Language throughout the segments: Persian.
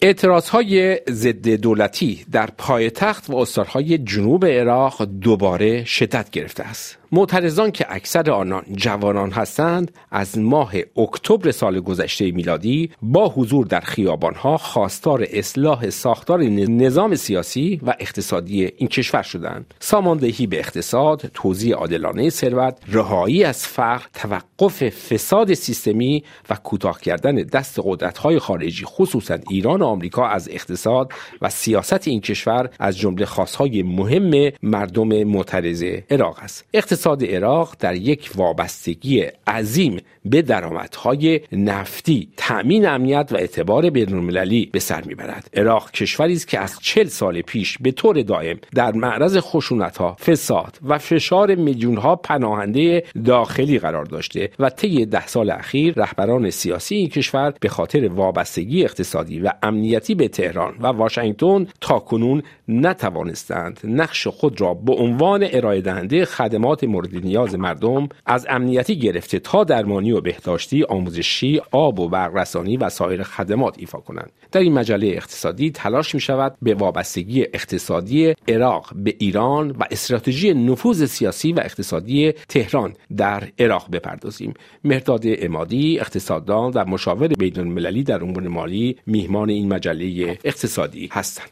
اعتراض‌های ضد دولتی در پایتخت و استان‌های جنوب عراق دوباره شدت گرفته است. معترضان که اکثر آنان جوانان هستند، از ماه اکتبر سال گذشته میلادی با حضور در خیابان‌ها خواستار اصلاح ساختار نظام سیاسی و اقتصادی این کشور شدند. ساماندهی به اقتصاد، توزیع عادلانه ثروت، رهایی از فقر، توقف فساد سیستمی و کوتاه کردن دست قدرت‌های خارجی خصوصاً ایران و آمریکا از اقتصاد و سیاست این کشور از جمله خواست‌های مهم مردم معترض عراق است. اقتصاد عراق در یک وابستگی عظیم به درآمدهای نفتی، تأمین امنیت و اعتبار بین‌المللی به سر میبرد. عراق کشوری است که از 40 سال پیش به طور دائم در معرض خشونت‌ها، فساد و فشار میلیون‌ها پناهنده داخلی قرار داشته و طی 10 سال اخیر رهبران سیاسی این کشور به خاطر وابستگی اقتصادی و امنیتی به تهران و واشنگتن تاکنون نتوانستند نقش خود را به عنوان ارائه دهنده خدمات مورد نیاز مردم از امنیتی گرفته تا درمانی و بهداشتی، آموزشی، آب و برق رسانی و سایر خدمات ایفا کنند. در این مجله اقتصادی تلاش می شود به وابستگی اقتصادی عراق به ایران و استراتژی نفوذ سیاسی و اقتصادی تهران در عراق بپردازیم. مرداد عمادی، اقتصاددان و مشاور بین‌المللی در امور مالی، میهمان این مجله اقتصادی هستند.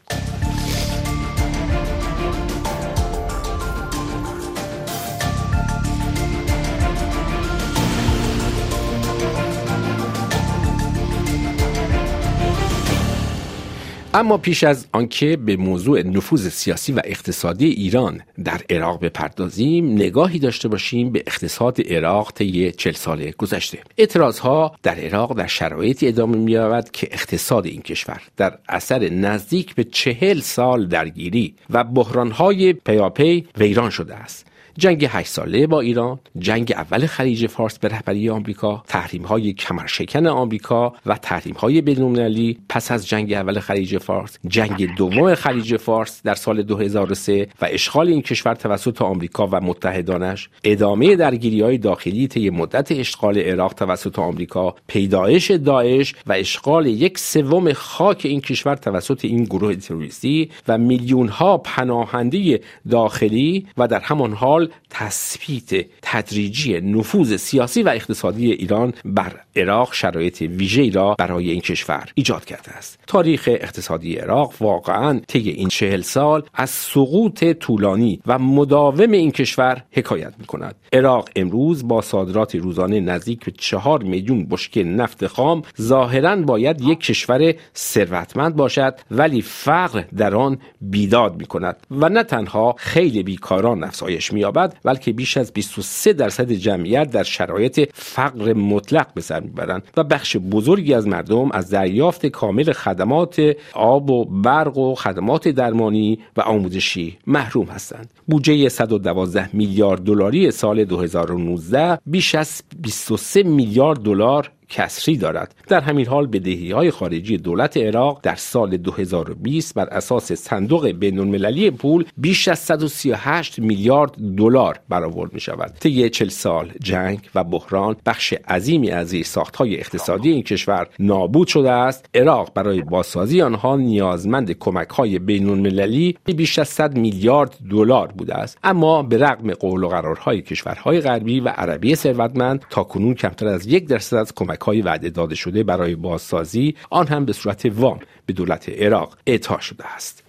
اما پیش از آنکه به موضوع نفوذ سیاسی و اقتصادی ایران در عراق بپردازیم، نگاهی داشته باشیم به اقتصاد عراق طی 40 سال گذشته. اعتراضها در عراق در شرایطی ادامه می‌یابد که اقتصاد این کشور در اثر نزدیک به 40 سال درگیری و بحران‌های پیاپی ویران شده است. جنگ 8 ساله با ایران، جنگ اول خلیج فارس به رهبری آمریکا، تحریم‌های کمرشکن آمریکا و تحریم‌های بین‌المللی پس از جنگ اول خلیج فارس، جنگ دوم خلیج فارس در سال 2003 و اشغال این کشور توسط آمریکا و متحدانش، ادامه درگیری‌های داخلی طی مدت اشغال عراق توسط آمریکا، پیدایش داعش و اشغال 1/3 خاک این کشور توسط این گروه تروریستی و میلیون‌ها پناهنده داخلی و در همان حال تثبیت تدریجی نفوذ سیاسی و اقتصادی ایران بر عراق شرایط ویژه‌ای را برای این کشور ایجاد کرده است. تاریخ اقتصادی عراق واقعاً طی این 40 سال از سقوط طولانی و مداوم این کشور حکایت می‌کند. عراق امروز با صادرات روزانه نزدیک به 4 میلیون بشکه نفت خام ظاهراً باید یک کشور ثروتمند باشد، ولی فقر در آن بیداد می‌کند و نه تنها خیلی بیکاران افزایش می‌یابد بلکه بیش از 23% جمعیت در شرایط فقر مطلق به سر میبرند و بخش بزرگی از مردم از دریافت کامل خدمات آب و برق و خدمات درمانی و آموزشی محروم هستند. بودجه 112 میلیارد دلاری سال 2019 بیش از 23 میلیارد دلار کسری دارد. در همین حال بدهی‌های خارجی دولت عراق در سال 2020 بر اساس صندوق بین‌المللی پول بیش از 138 میلیارد دلار برآورد می‌شود. طی 40 سال جنگ و بحران بخش عظیمی از زیرساخت‌های اقتصادی این کشور نابود شده است. عراق برای بازسازی آنها نیازمند کمک‌های بین‌المللی بیش از 100 میلیارد دلار بوده است. اما به رغم قول و قرارهای کشورهای غربی و عربی ثروتمند تاکنون کمتر از 1% از کمک‌های وعده داده شده برای بازسازی، آن هم به صورت وام، به دولت عراق اعطا شده است.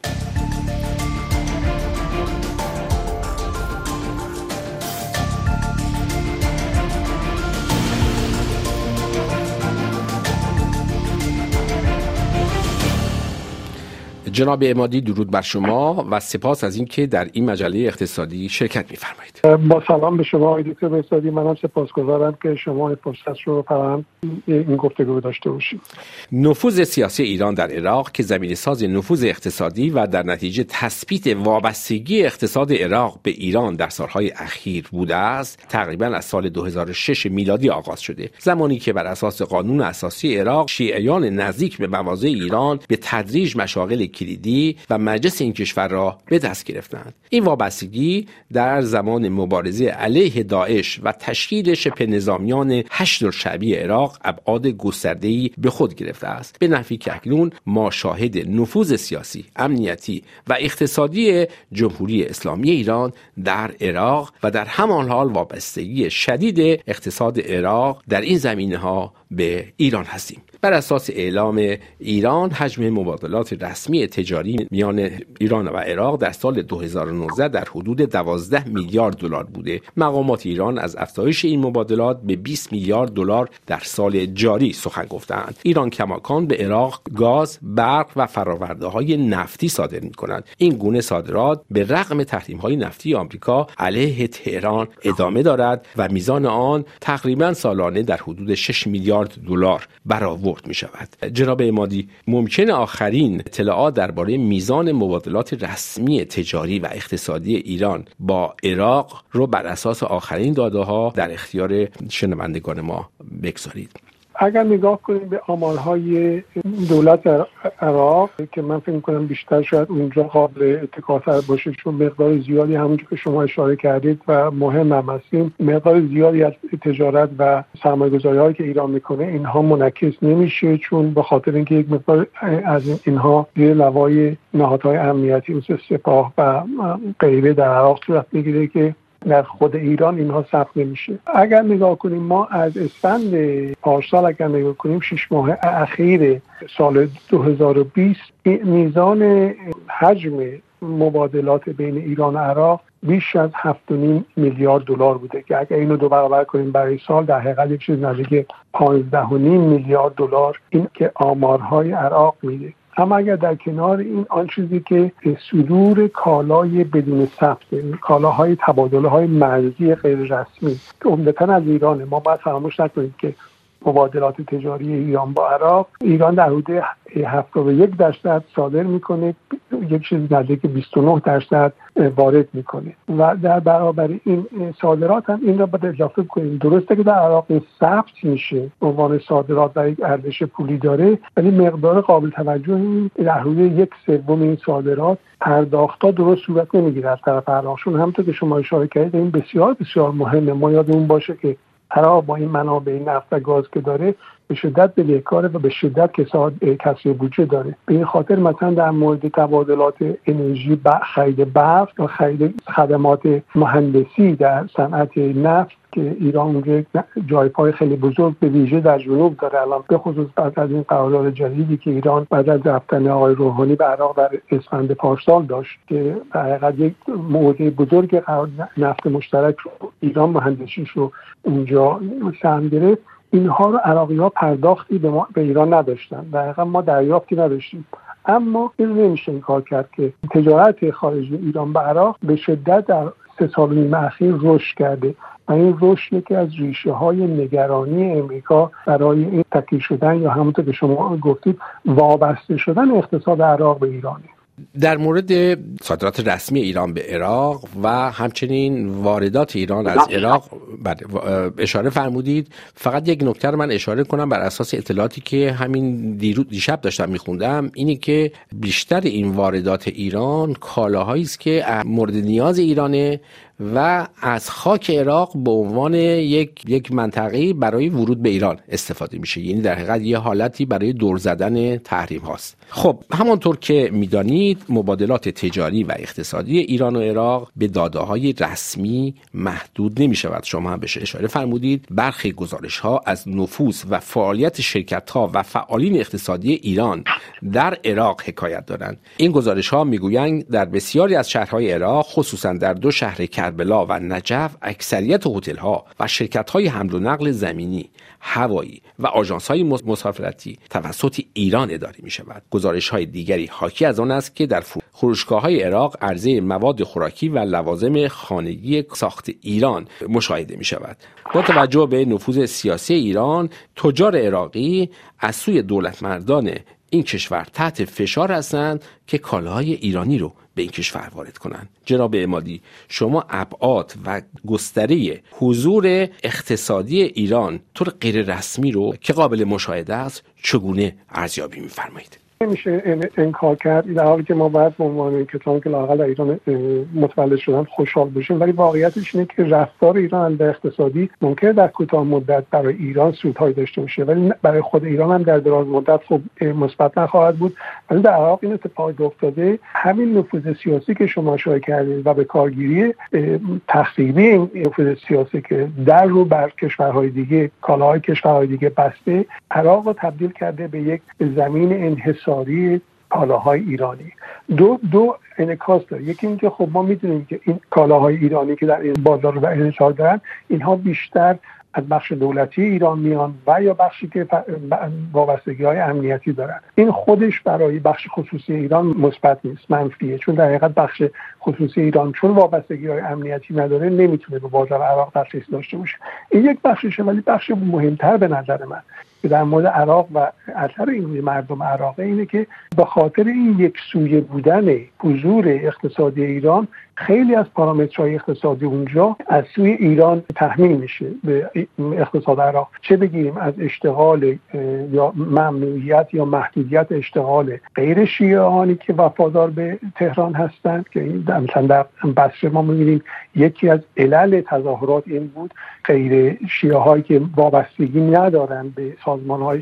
جناب عمادی، درود بر شما و سپاس از اینکه در این مجله اقتصادی شرکت می‌فرمایید. با سلام به شما آقای دکتر اقتصادی، منم سپاسگزارم که شما فرصت رو فراهم این گفتگو داشته باشید. نفوذ سیاسی ایران در عراق که زمینه‌ساز نفوذ اقتصادی و در نتیجه تثبیت وابستگی اقتصاد عراق به ایران در سالهای اخیر بوده است، تقریباً از سال 2006 میلادی آغاز شده، زمانی که بر اساس قانون اساسی عراق شیعیان نزدیک به مواضع ایران به تدریج مشاغل کلیدی و مجلس این کشور را به دست گرفتند. این وابستگی در زمان مبارزه علیه داعش و تشکیل شبه نظامیان هشت شعبی عراق ابعاد گسترده‌ای به خود گرفته است، به نحوی که اکنون ما شاهد نفوذ سیاسی، امنیتی و اقتصادی جمهوری اسلامی ایران در عراق و در همان حال وابستگی شدید اقتصاد عراق در این زمینه‌ها به ایران هستیم. بر اساس اعلام ایران، حجم مبادلات رسمی تجاری میان ایران و عراق در سال 2019 در حدود 12 میلیارد دلار بوده. مقامات ایران از افزایش این مبادلات به 20 میلیارد دلار در سال جاری سخن گفتند. ایران کماکان به عراق گاز، برق و فرآورده‌های نفتی صادر می‌کند. این گونه صادرات به رغم تحریم‌های نفتی آمریکا علیه تهران ادامه دارد و میزان آن تقریباً سالانه در حدود 6 میلیارد دلار برآورد می‌شود. جناب عمادی، ممکن آخرین اطلاعات درباره میزان مبادلات رسمی تجاری و اقتصادی ایران با عراق رو بر اساس آخرین داده‌ها در اختیار شنوندگان ما بگذارید؟ اگر نگاه کنیم به آمارهای دولت عراق که من فکر می‌کنم بیشتر شاید اونجا قابل اتکاثر باشه، چون مقدار زیادی همونجور که شما اشاره کردید و مهم هم هستیم، مقدار زیادی از تجارت و سرمایه‌گذاری‌هایی که ایران می‌کنه اینها منعکس نمیشه، چون به خاطر اینکه یک مقدار از اینها زیر لوای نهادهای امنیتی مثل سپاه و غیره در عراق صورت می‌گیره که در خود ایران اینها ثبت نمیشه. اگر نگاه کنیم ما از اسفند پارسال اگر نگاه کنیم 6 ماه اخیر سال 2020 میزان حجم مبادلات بین ایران و عراق بیش از 7.5 میلیارد دلار بوده که اگر اینو دو برابر کنیم برای سال در حقیقت یک چیز نزدیک 15.5 میلیارد دلار این که آمارهای عراق میده. اما اگر در کنار این آن چیزی که صدور کالای بدون ثبت، کالاهای تبادل‌های مرزی غیر رسمی که عمدتاً از ایران، ما باید فراموش نکنیم که مبادلات تجاری ایران با عراق، ایران در حدود 71% صادر میکنه، یک چیز نزدیک 29% وارد میکنه و در برابر این صادرات هم این را باید اضافه کنیم. درسته که در عراق ثبت میشه به عنوان صادرات و یک ارزش پولی داره، ولی مقدار قابل توجهی در حدود 1/3 این صادرات پرداخت‌ها درست صورت نمیگیره از طرف عراق. همونطور که شما اشاره کردید این بسیار بسیار مهمه. ما یادمون باشه که عراق با این منابع نفت و گاز که داره به شدت بلیکاره و به شدت کسری بودجه داره. به این خاطر مثلا در مورد تبادلات انرژی، خرید برق و خرید خدمات مهندسی در صنعت نفت که ایران اونجا جایپای خیلی بزرگ به ویژه در جنوب داره، الان به خصوص بعد از این قرارداد جدیدی که ایران بعد از رفتن آقای روحانی به عراق در اسفند پارسال داشت که در حقیقت یک موضوع بزرگ نفت مشترک ایران مهندسیش رو اونجا سهم گرفت. اینها رو عراقی‌ها پرداختی به ایران نداشتن، در حقیقت ما دریافتی نداشتیم. اما این نمیشه انکار کرد که تجارت خارجی ایران به عراق به شدت در 3.5 سال اخیر رشد کرده و این رشد که از ریشه های نگرانی امریکا برای این تکیه شدن یا همونطور که شما گفتید وابسته شدن اقتصاد عراق به ایرانه. در مورد صادرات رسمی ایران به عراق و همچنین واردات ایران از عراق اشاره فرمودید. فقط یک نکته رو من اشاره کنم بر اساس اطلاعاتی که همین دیشب داشتم میخوندم، اینی که بیشتر این واردات ایران کالاهایی است که مورد نیاز ایرانه و از خاک عراق به عنوان یک منطقه برای ورود به ایران استفاده میشه، یعنی در حقیقت یه حالتی برای دور زدن تحریم هاست. خب همانطور که میدانید مبادلات تجاری و اقتصادی ایران و عراق به داده های رسمی محدود نمیشود. شما هم بهش اشاره فرمودید. برخی گزارش ها از نفوذ و فعالیت شرکت ها و فعالین اقتصادی ایران در عراق حکایت دارند. این گزارش ها میگویند در بسیاری از شهرهای عراق، خصوصا در دو شهر کربلا و نجف، اکثریت هتل‌ها و شرکت‌های حمل و نقل زمینی، هوایی و آژانس‌های مسافرتی توسط ایران اداره می‌شود. گزارش‌های دیگری حاکی از آن است که در فروشگاه‌های عراق عرضه مواد خوراکی و لوازم خانگی ساخت ایران مشاهده می‌شود. با توجه به نفوذ سیاسی ایران، تجار عراقی از سوی دولتمردان این کشور تحت فشار هستند که کالاهای ایرانی رو به این کشور وارد کنند. جناب عمادی، شما ابعاد و گستره حضور اقتصادی ایران طور غیر رسمی رو که قابل مشاهده است چگونه ارزیابی می‌فرمایید؟ نمیشه انکار کرد، در حالی که ما باید به عنوان کسانی که لااقل در ایران متولد شدن خوشحال باشیم، ولی واقعیتش اینه که رفتار ایران در اقتصادی ممکنه در کوتاه مدت برای ایران سودهای داشته باشه، ولی برای خود ایران هم در دراز مدت خب مثبت نخواهد بود. ولی در عراق این اتفاق افتاده، همین نفوذ سیاسی که شما اشاره کردید و به کارگیری تخریبی این نفوذ سیاسی که در رو بر کشورهای دیگه، کالاهای کشورهای دیگه بسته، عراق رو تبدیل کرده به یک زمین انحصاری کالاهای ایرانی. دو انعکاس داره. یکی اینکه خب ما میدونیم که این کالاهای ایرانی که در این بازار و انحصار دارن، اینها بیشتر از بخش دولتی ایران میان و یا بخشی که وابستگی‌های امنیتی دارن. این خودش برای بخش خصوصی ایران مثبت نیست، منفیه، چون در حقیقت بخش خصوصی ایران چون وابستگی‌های امنیتی نداره نمیتونه به بازار عراق دسترسی داشته باشه. این یک بخششه، ولی بخش مهمتر به نظر من که در مورد عراق و اثر این مردم عراق اینه که به خاطر این یک سویه بودن حضور اقتصادی ایران، خیلی از پارامترهای اقتصادی اونجا از سوی ایران تحمیل میشه به اقتصاد عراق. چه بگیم از اشتغال یا ممنوعیت یا محدودیت اشتغال غیر شیعیانی که وفادار به تهران هستند، که مثلا در بصره ما می‌بینیم یکی از علل تظاهرات این بود، غیر شیعهایی که وابستگی ندارن به سازمان های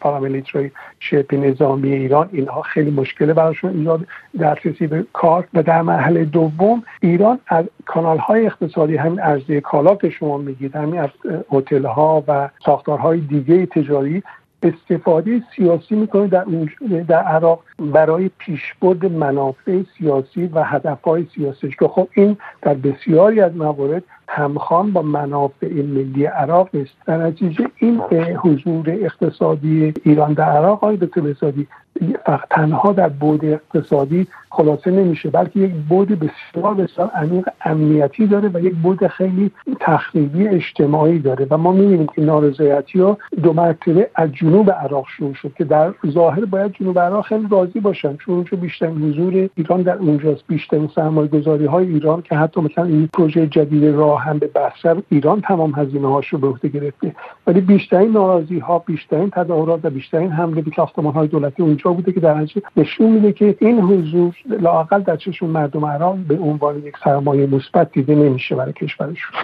پارامیلیتری شبه نظامی ایران، اینها خیلی مشکله براشون ایجاد دسترسی به کار. و در مرحله دوم ایران از کانال های اقتصادی، همین عرضه کالا که شما میگید، همین از هتل ها و ساختارهای دیگه تجاری استفاده سیاسی میکنه در عراق برای پیشبرد منافع سیاسی و هدفهای سیاسیش، که خب این در بسیاری از موارد همخوان با منافع ملی عراق نیست. در نتیجه این حضور اقتصادی ایران در عراق، آقای دکتر بسادی، تنها در بعد اقتصادی خلاصه نمیشه، بلکه یک بعد بسیار عمیق امنیتی داره و یک بعد خیلی تخریبی اجتماعی داره. و ما می‌بینیم که نارضایتی‌ها دو مرتبه از جنوب عراق شروع شد، که در ظاهر باید جنوب عراق خیلی راضی باشن، چون بیشتر حضور ایران در اونجاست، بیشتر سرمایه‌گذاری‌های ایران، که حتی مثلا این پروژه جدید راه هم به بحث ایران تمام هزینه هاش رو به عهده گرفته، ولی بیشترین ناراضی ها، بیشترین تظاهرات و بیشترین حمله به ساختمان های دولتی اونجا بوده، که در نتیجه نشون میده که این حضور لااقل در چشم مردم عراق به عنوان یک سرمایه مثبت دیده نمیشه برای کشورشون.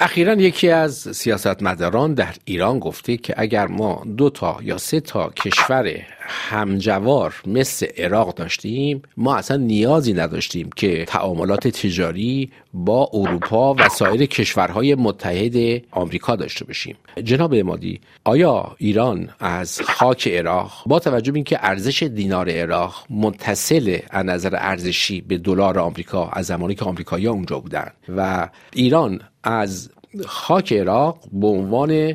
اخیراً یکی از سیاستمداران در ایران گفته که اگر ما 2 یا 3 کشور همجوار مثل عراق داشتیم، ما اصلا نیازی نداشتیم که تعاملات تجاری با اروپا و سایر کشورهای متحد آمریکا داشته باشیم. جناب عمادی، آیا ایران از خاک عراق با توجه به اینکه ارزش دینار عراق متصل از نظر ارزشی به دلار آمریکا از زمانی که آمریکایی‌ها اونجا بودن و ایران از خاک عراق به عنوان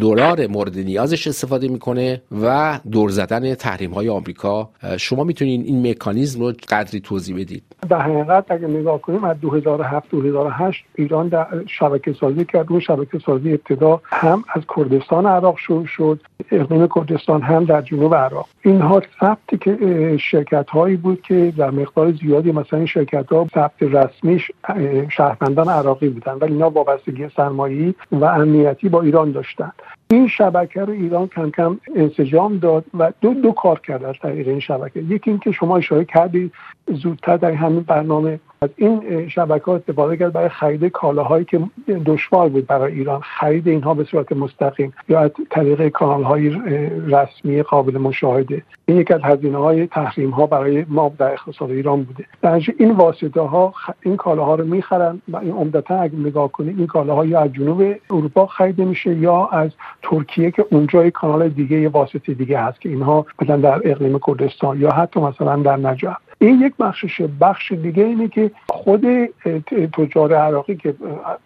دلار مورد نیازش استفاده میکنه و دور زدن تحریم‌های آمریکا، شما میتونین این مکانیزم رو قدری توضیح بدید؟ در حقیقت اگه نگاه کنیم از 2007 تا 2008 ایران در شبکه‌سازی کرد. اون شبکه‌سازی ابتدا هم از کردستان عراق شروع شد، اقلیم کردستان هم در جنوب عراق. اینها ثبتی که شرکت‌هایی بود که در مقدار زیادی مثلا این شرکت‌ها ثبت رسمیش شهروندان عراقی بودن، ولی اینا وابستگی سرمایه‌ای و امنیتی با ایران داشتن. این شبکه رو ایران کم کم انسجام داد و دو کار کرد از طریق این شبکه. یکی این که شما اشاره کردید زودتر در همین برنامه از این شبکه استفاده کرد برای خرید کالاهایی که دشوار بود برای ایران خرید اینها به صورت مستقیم یا از طریق کانال‌های رسمی قابل مشاهده. این یک از هزینه‌های تحریم‌ها برای ما در اقتصاد ایران بوده. در این واسطه‌ها این کالاها رو می‌خرن و این عمدتاً اگه نگاه کنید این کالاها یا از جنوب اروپا خرید میشه یا از ترکیه که اونجا یک کانال دیگه، یه واسطه دیگه هست که اینها مثلا در اقلیم کردستان یا حتی مثلا در نجف. این یک بخششه. بخش دیگه اینه که خود تجار عراقی که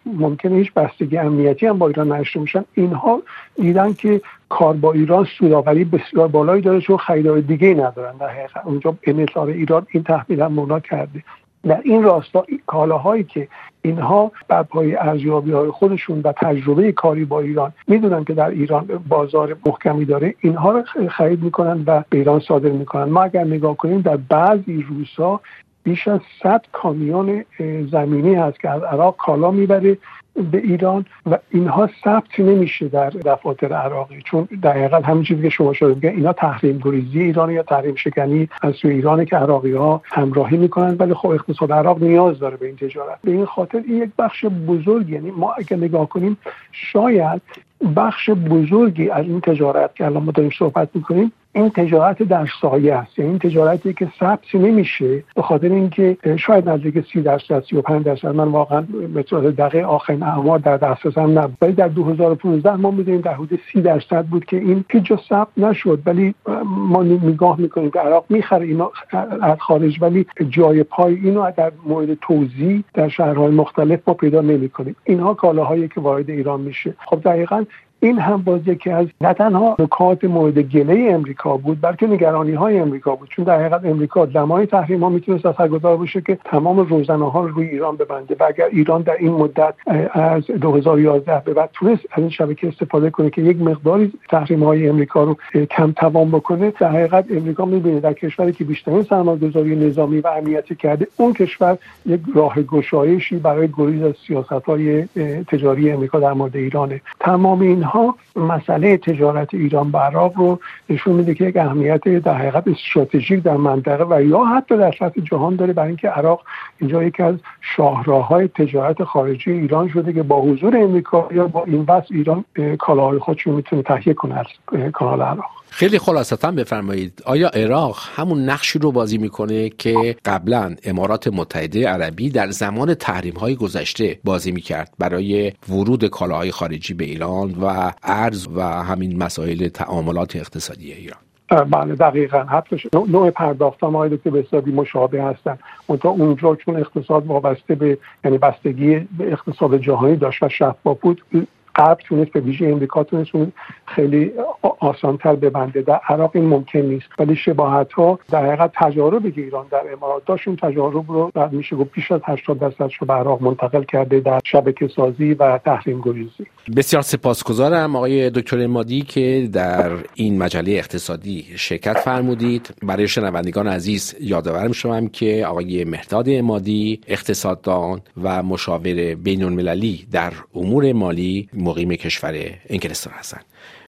ممکنه هیچ بستگی امنیتی هم با ایران نداشته باشن، اینها دیدن که کار با ایران سودآوری بسیار بالایی داره، چون خریدار دیگه ندارن. در حقیقت اونجا انحصار ایران این تحمیل هم اونا کرده. در این راستا کالاهایی که اینها بر پای ارزیابی‌های خودشون و تجربه کاری با ایران میدونن که در ایران بازار محکمی داره، اینها رو خرید میکنن و به ایران صادر میکنن. ما اگر نگاه کنیم در بعضی روزها بیش از 100 کامیون زمینی هست که از عراق کالا میبره به ایران و اینها ثبت نمیشه در دفاتر عراقی، چون دقیقاً همین چیزی که شما شده میگن اینا تحریم گریزی ایران یا تحریم شکنی از سوی ایرانه که عراقی‌ها همراهی میکنن، ولی خب اقتصاد عراق نیاز داره به این تجارت. به این خاطر این یک بخش بزرگ، یعنی ما اگه نگاه کنیم شاید بخش بزرگی از این تجارت که الان ما داریم صحبت میکنیم این تجارت در سایه است، یعنی این تجارتی که ثبت نمیشه به خاطر اینکه شاید نزدیک 30% 35%، من واقعا مثلا دقیقه آخرین اعمار در دسترسم نبود، ولی در 2015 ما می‌دونیم در حدود 30% بود که این که جو ثبت نشد، ولی ما نگاه میکنیم که عراق میخره اینا از خارج، ولی جای پای اینو در مورد توزیع در شهرهای مختلف ما پیدا نمیکنیم. اینها کالاهایی که وارد ایران میشه. خب دقیقاً این هم بازی که از نه تنها نکات مورد گله امریکا بود، بلکه نگرانی‌های امریکا بود، چون در حقیقت امریکا زمانی تحریم‌ها میتونست اثرگذار باشه که تمام روزناها رو روی ایران ببنده، و اگر ایران در این مدت از 2011 به بعد تونست از این شبکه استفاده کنه که یک مقداری تحریم‌های امریکا رو کم توان بکنه، در حقیقت امریکا می‌بینه در کشوری که بیشترین سرمایه‌گذاری نظامی و امنیتی کرده، اون کشور یک راهگشایشی برای گریز از سیاست‌های تجاری امریکا در مورد ایرانه. تمام این ها مسئله تجارت ایران با عراق رو نشون میده که یک اهمیت در حقیقت استراتژیک در منطقه و یا حتی در سطح جهان داره، برای اینکه عراق اینجا یکی از شاهراه‌های تجارت خارجی ایران شده که با حضور امریکا یا با اینوست ایران کالاهای خودش رو میتونه تهیه کنه از کانال عراق. خیلی خلاصه‌تر بفرمایید، آیا عراق همون نقشی رو بازی میکنه که قبلا امارات متحده عربی در زمان تحریم‌های گذشته بازی میکرد برای ورود کالاهای خارجی به ایران و ارز و همین مسائل تعاملات اقتصادی ایران؟ بله دقیقاً، حتی نوع پرداخت‌های دکتر بسادی مشابه هستن، منتها اونجا چون اقتصاد وابسته به، یعنی بستگی به اقتصاد جهانی داشت و شفاف بود، غرب تونست به ویژه امریکا تونست خیلی آسان‌تر ببنده. در عراق این ممکن نیست، ولی شباهت‌ها در حقیقت تجاربی که ایران در امارات داشت اون تجارب رو بعد میشه گفت بیش از 80% رو به عراق منتقل کرده در شبکه سازی و تحریم گریزی. بسیار سپاسگزارم آقای دکتر عمادی که در این مجله اقتصادی شرکت فرمودید. برای شنوندگان عزیز یادآور می‌شوم که آقای مهرداد عمادی اقتصاددان و مشاور بین‌المللی در امور مالی مقیم کشور انگلستان هستند.